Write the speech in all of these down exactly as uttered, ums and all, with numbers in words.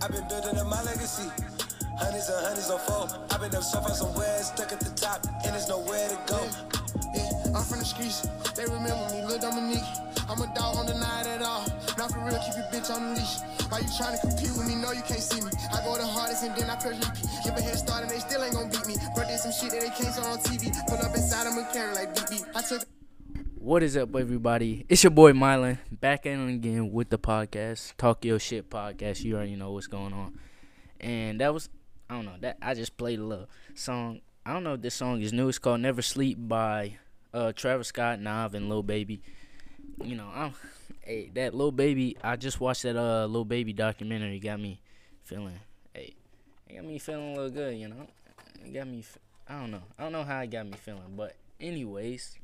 I've been building up my legacy. Hundreds and hundreds on four. I've been up so far somewhere, stuck at the top, and there's nowhere to go. Yeah, yeah, I'm from the streets. They remember me, Lil Dominique. I'm a dog on the night at all. Not for real, keep your bitch on the leash. Why you trying to compete with me? No, you can't see me. I go the hardest and then I pressure repeat. Give a head start and they still ain't gonna beat me. But there's some shit that they can't show on T V. Pull up inside of McCarran like B B. I took. What is up, everybody? It's your boy Mylan back in again with the podcast, Talk Your Shit Podcast. You already know what's going on. And that was, I don't know, that I just played a little song. I don't know if this song is new. It's called Never Sleep by uh, Travis Scott, Nav, and Lil Baby. You know, I'm, hey, that Lil Baby, I just watched that uh, Lil Baby documentary. It got me feeling, hey, it got me feeling a little good, you know. It got me, I don't know. I don't know how it got me feeling. But anyways,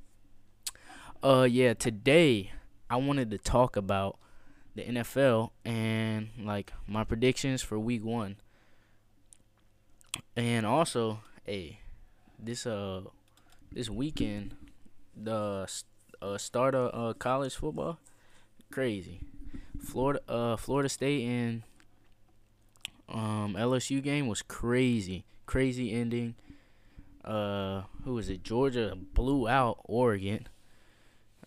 uh, yeah, today I wanted to talk about the N F L and, like, my predictions for week one. And also, hey, this, uh, this weekend, the Uh, start of uh, college football, crazy. Florida, uh, Florida State and um, L S U game was crazy, crazy ending. Uh, who was it? Georgia blew out Oregon.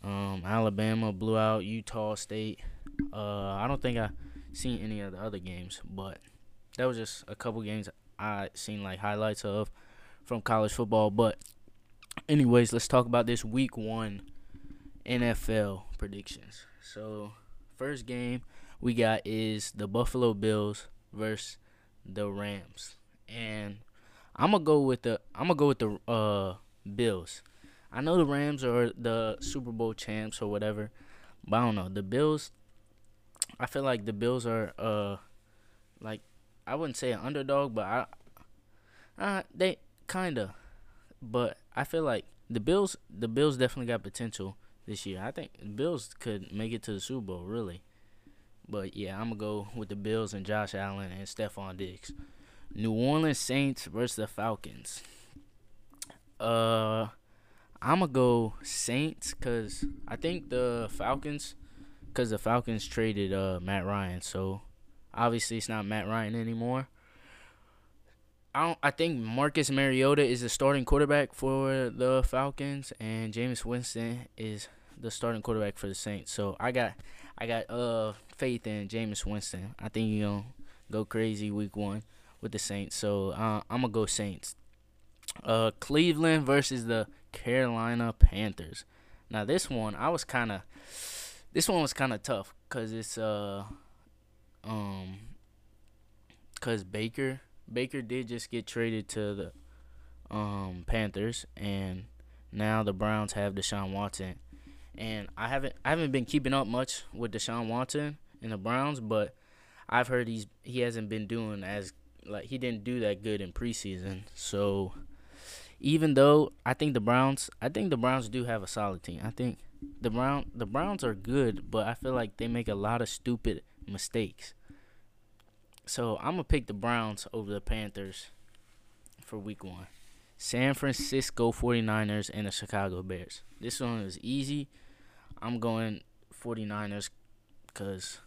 Um, Alabama blew out Utah State. Uh, I don't think I seen any of the other games, but that was just a couple games I seen like highlights of from college football. But anyways, let's talk about this week one N F L predictions. So, first game we got is the Buffalo Bills versus the Rams, and I'm gonna go with the I'm gonna go with the uh, Bills. I know the Rams are the Super Bowl champs or whatever, but I don't know the Bills. I feel like the Bills are uh like I wouldn't say an underdog, but I uh they kinda, but I feel like the Bills the Bills definitely got potential. This year, I think the Bills could make it to the Super Bowl, really. But, yeah, I'm going to go with the Bills and Josh Allen and Stephon Diggs. New Orleans Saints versus the Falcons. Uh, I'm going to go Saints because I think the Falcons, because the Falcons traded uh, Matt Ryan. So, obviously, it's not Matt Ryan anymore. I, don't, I think Marcus Mariota is the starting quarterback for the Falcons, and Jameis Winston is the starting quarterback for the Saints. So I got, I got uh faith in Jameis Winston. I think he's gonna go crazy week one with the Saints. So uh, I'm gonna go Saints. Uh, Cleveland versus the Carolina Panthers. Now this one I was kind of, this one was kind of tough because it's uh, um, because Baker. Baker did just get traded to the um, Panthers, and now the Browns have Deshaun Watson. And I haven't I haven't been keeping up much with Deshaun Watson and the Browns, but I've heard he's he hasn't been doing as like he didn't do that good in preseason. So even though I think the Browns I think the Browns do have a solid team. I think the Brown the Browns are good, but I feel like they make a lot of stupid mistakes. So, I'm going to pick the Browns over the Panthers for week one. San Francisco forty-niners and the Chicago Bears. This one is easy. I'm going forty-niners because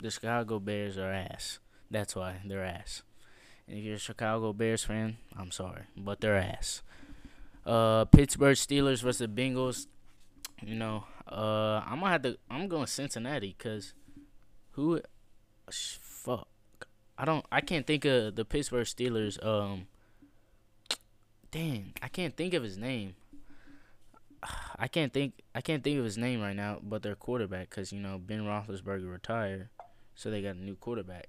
the Chicago Bears are ass. That's why they're ass. And if you're a Chicago Bears fan, I'm sorry, but they're ass. Uh, Pittsburgh Steelers versus the Bengals. You know, uh, I'm gonna have to. I'm going Cincinnati because who? Fuck. I don't. I can't think of the Pittsburgh Steelers. Um, dang, I can't think of his name. I can't think. I can't think of his name right now. But their quarterback, because you know Ben Roethlisberger retired, so they got a new quarterback.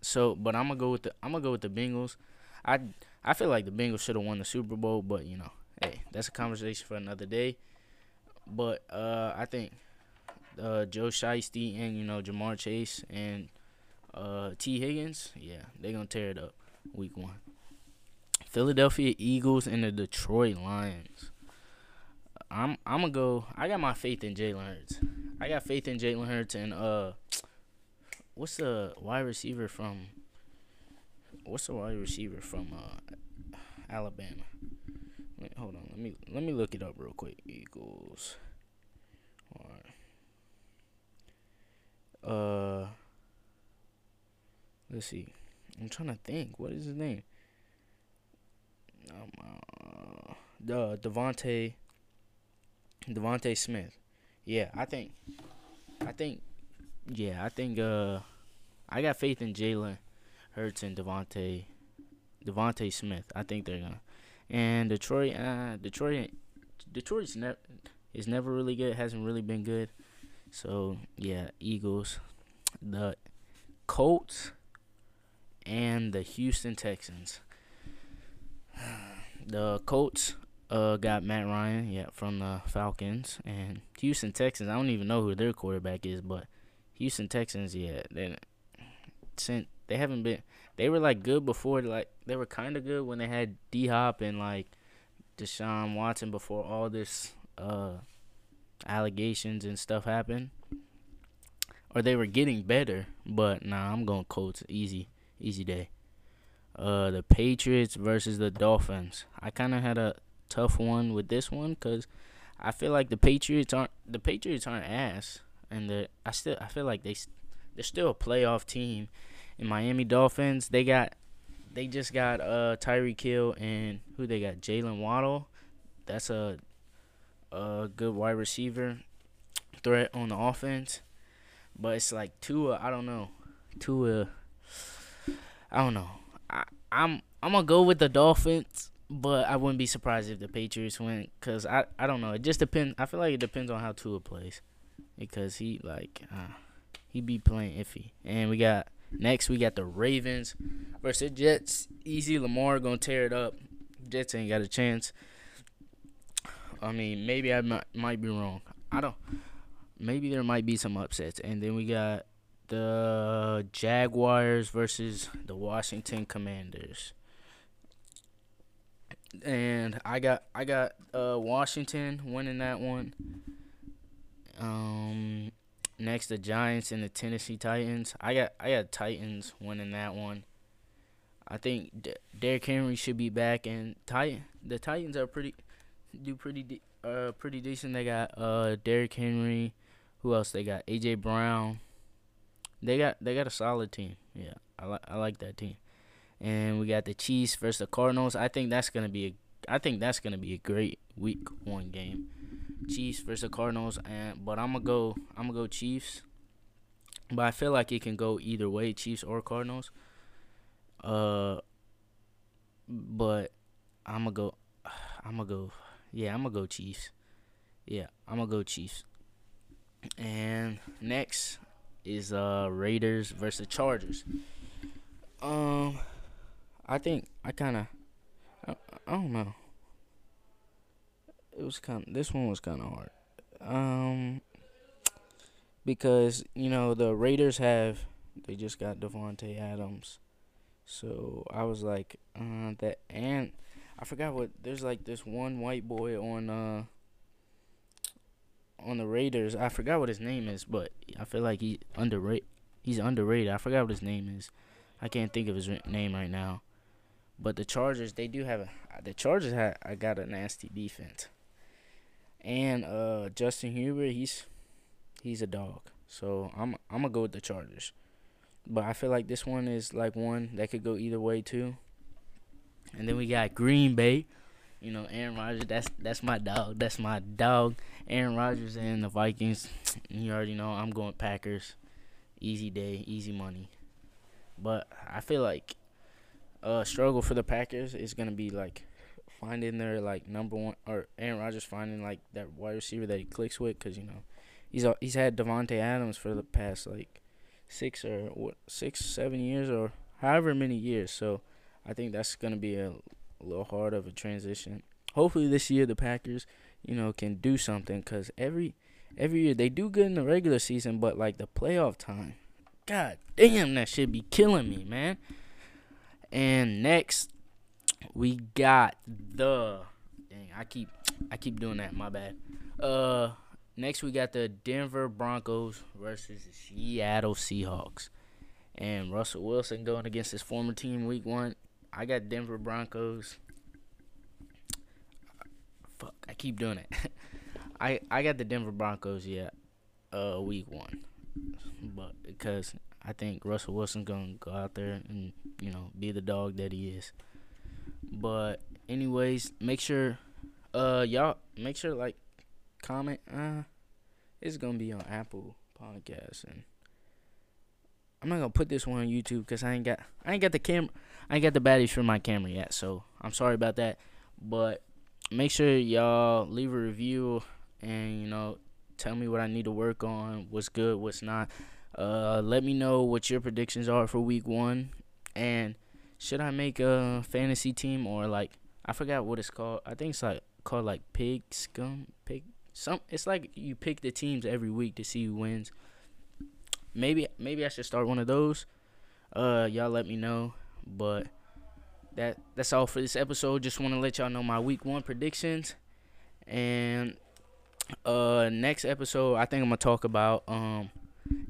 So, but I'm gonna go with the. I'm gonna go with the Bengals. I I feel like the Bengals should have won the Super Bowl, but you know, hey, that's a conversation for another day. But uh, I think uh, Joe Shiesty and you know Jamar Chase and Uh, T. Higgins, yeah, they're going to tear it up week one. Philadelphia Eagles and the Detroit Lions. I'm I'm going to go. I got my faith in Jalen Hurts. I got faith in Jalen Hurts and uh, what's the wide receiver from, what's the wide receiver from uh, Alabama? Wait, hold on. Let me, let me look it up real quick. Eagles. All right. Uh. Let's see. I'm trying to think. What is his name? Um, uh, the Devontae. Devontae Smith. Yeah, I think. I think. Yeah, I think. Uh, I got faith in Jalen Hurts and Devontae. Devontae Smith. I think they're gonna. And Detroit. Uh, Detroit. Detroit's never. Is never really good. Hasn't really been good. So yeah, Eagles, the Colts, and the Houston Texans. The Colts uh, got Matt Ryan, yeah, from the Falcons, and Houston Texans. I don't even know who their quarterback is, but Houston Texans, yeah, they since they haven't been. They were like good before, like they were kind of good when they had D-Hop and like Deshaun Watson before all this uh, allegations and stuff happened. Or they were getting better, but nah, I'm going Colts. Easy, easy day. Uh, the Patriots versus the Dolphins. I kind of had a tough one with this one because I feel like the Patriots aren't the Patriots aren't ass, and the I still I feel like they they're still a playoff team. And Miami Dolphins, they got they just got uh Tyreek Hill and who they got Jaylen Waddle. That's a a good wide receiver threat on the offense. But it's like Tua, I don't know. Tua, I don't know. I, I'm I'm going to go with the Dolphins, but I wouldn't be surprised if the Patriots win because I, I don't know. It just depends. I feel like it depends on how Tua plays because he, like, uh, he be playing iffy. And we got next, we got the Ravens versus Jets. Easy, Lamar going to tear it up. Jets ain't got a chance. I mean, maybe I might, might be wrong. I don't. Maybe there might be some upsets. And then we got the Jaguars versus the Washington Commanders. And I got I got uh, Washington winning that one. Um, next, the Giants and the Tennessee Titans. I got I got Titans winning that one. I think D- Derrick Henry should be back, and Titan the Titans are pretty do pretty de- uh pretty decent. They got uh Derrick Henry. Who else they got? A J. Brown. They got they got a solid team. Yeah, I like I like that team. And we got the Chiefs versus the Cardinals. I think that's gonna be a I think that's gonna be a great week one game. Chiefs versus the Cardinals. And but I'm gonna go I'm gonna go Chiefs. But I feel like it can go either way, Chiefs or Cardinals. Uh, but I'm gonna go I'm gonna go. Yeah, I'm going to go Chiefs. Yeah, I'm going to go Chiefs. And next is uh, Raiders versus Chargers. Um, I think I kind of, I, I don't know. It was kind of, this one was kind of hard. Um, because, you know, the Raiders have, they just got Davante Adams. So, I was like, uh, that and. I forgot what, there's like this one white boy on uh on the Raiders. I forgot what his name is, but I feel like he underrated. He's underrated. I forgot what his name is. I can't think of his name right now. But the Chargers, they do have a, the Chargers have, I got a nasty defense. And uh, Justin Huber, he's he's a dog. So I'm I'm gonna go with the Chargers. But I feel like this one is like one that could go either way too. And then we got Green Bay, you know, Aaron Rodgers. That's that's my dog. That's my dog. Aaron Rodgers and the Vikings. You already know I'm going Packers. Easy day, easy money. But I feel like a struggle for the Packers is gonna be like finding their like number one, or Aaron Rodgers finding like that wide receiver that he clicks with, because you know he's he's had Davante Adams for the past like six or what six seven years or however many years, so. I think that's going to be a, a little hard of a transition. Hopefully this year the Packers, you know, can do something, because every every year they do good in the regular season, but, like, the playoff time, god damn, that shit be killing me, man. And next, we got the – dang, I keep I keep doing that. My bad. Uh, next, we got the Denver Broncos versus the Seattle Seahawks. And Russell Wilson going against his former team week one. I got Denver Broncos. Fuck, I keep doing it. I I got the Denver Broncos, yeah, uh, week one, but because I think Russell Wilson's going to go out there and, you know, be the dog that he is. But anyways, make sure uh y'all make sure like comment. Uh it's going to be on Apple Podcasts, and I'm not going to put this one on YouTube cuz I ain't got I ain't got the camera. I ain't got the batteries for my camera yet, so I'm sorry about that. But make sure y'all leave a review and, you know, tell me what I need to work on, what's good, what's not. Uh, let me know what your predictions are for week one. And should I make a fantasy team or, like, I forgot what it's called. I think it's, like, called, like, pig scum. Pig, some, it's like you pick the teams every week to see who wins. Maybe maybe I should start one of those. Uh, y'all let me know. But that that's all for this episode. Just want to let y'all know my week one predictions. And uh, next episode, I think I'm going to talk about um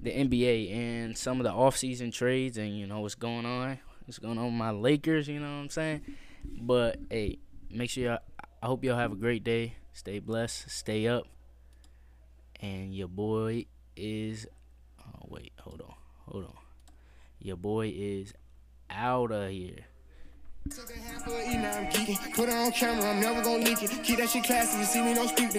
the N B A and some of the offseason trades and, you know, what's going on. What's going on with my Lakers, you know what I'm saying? But, hey, make sure y'all – I hope y'all have a great day. Stay blessed. Stay up. And your boy is – oh, wait. Hold on. Hold on. Your boy is out of here. Took a half of it, now I'm geeking. Put it on camera, I'm never gonna leak it. Keep that shit classy, you see me, don't speak.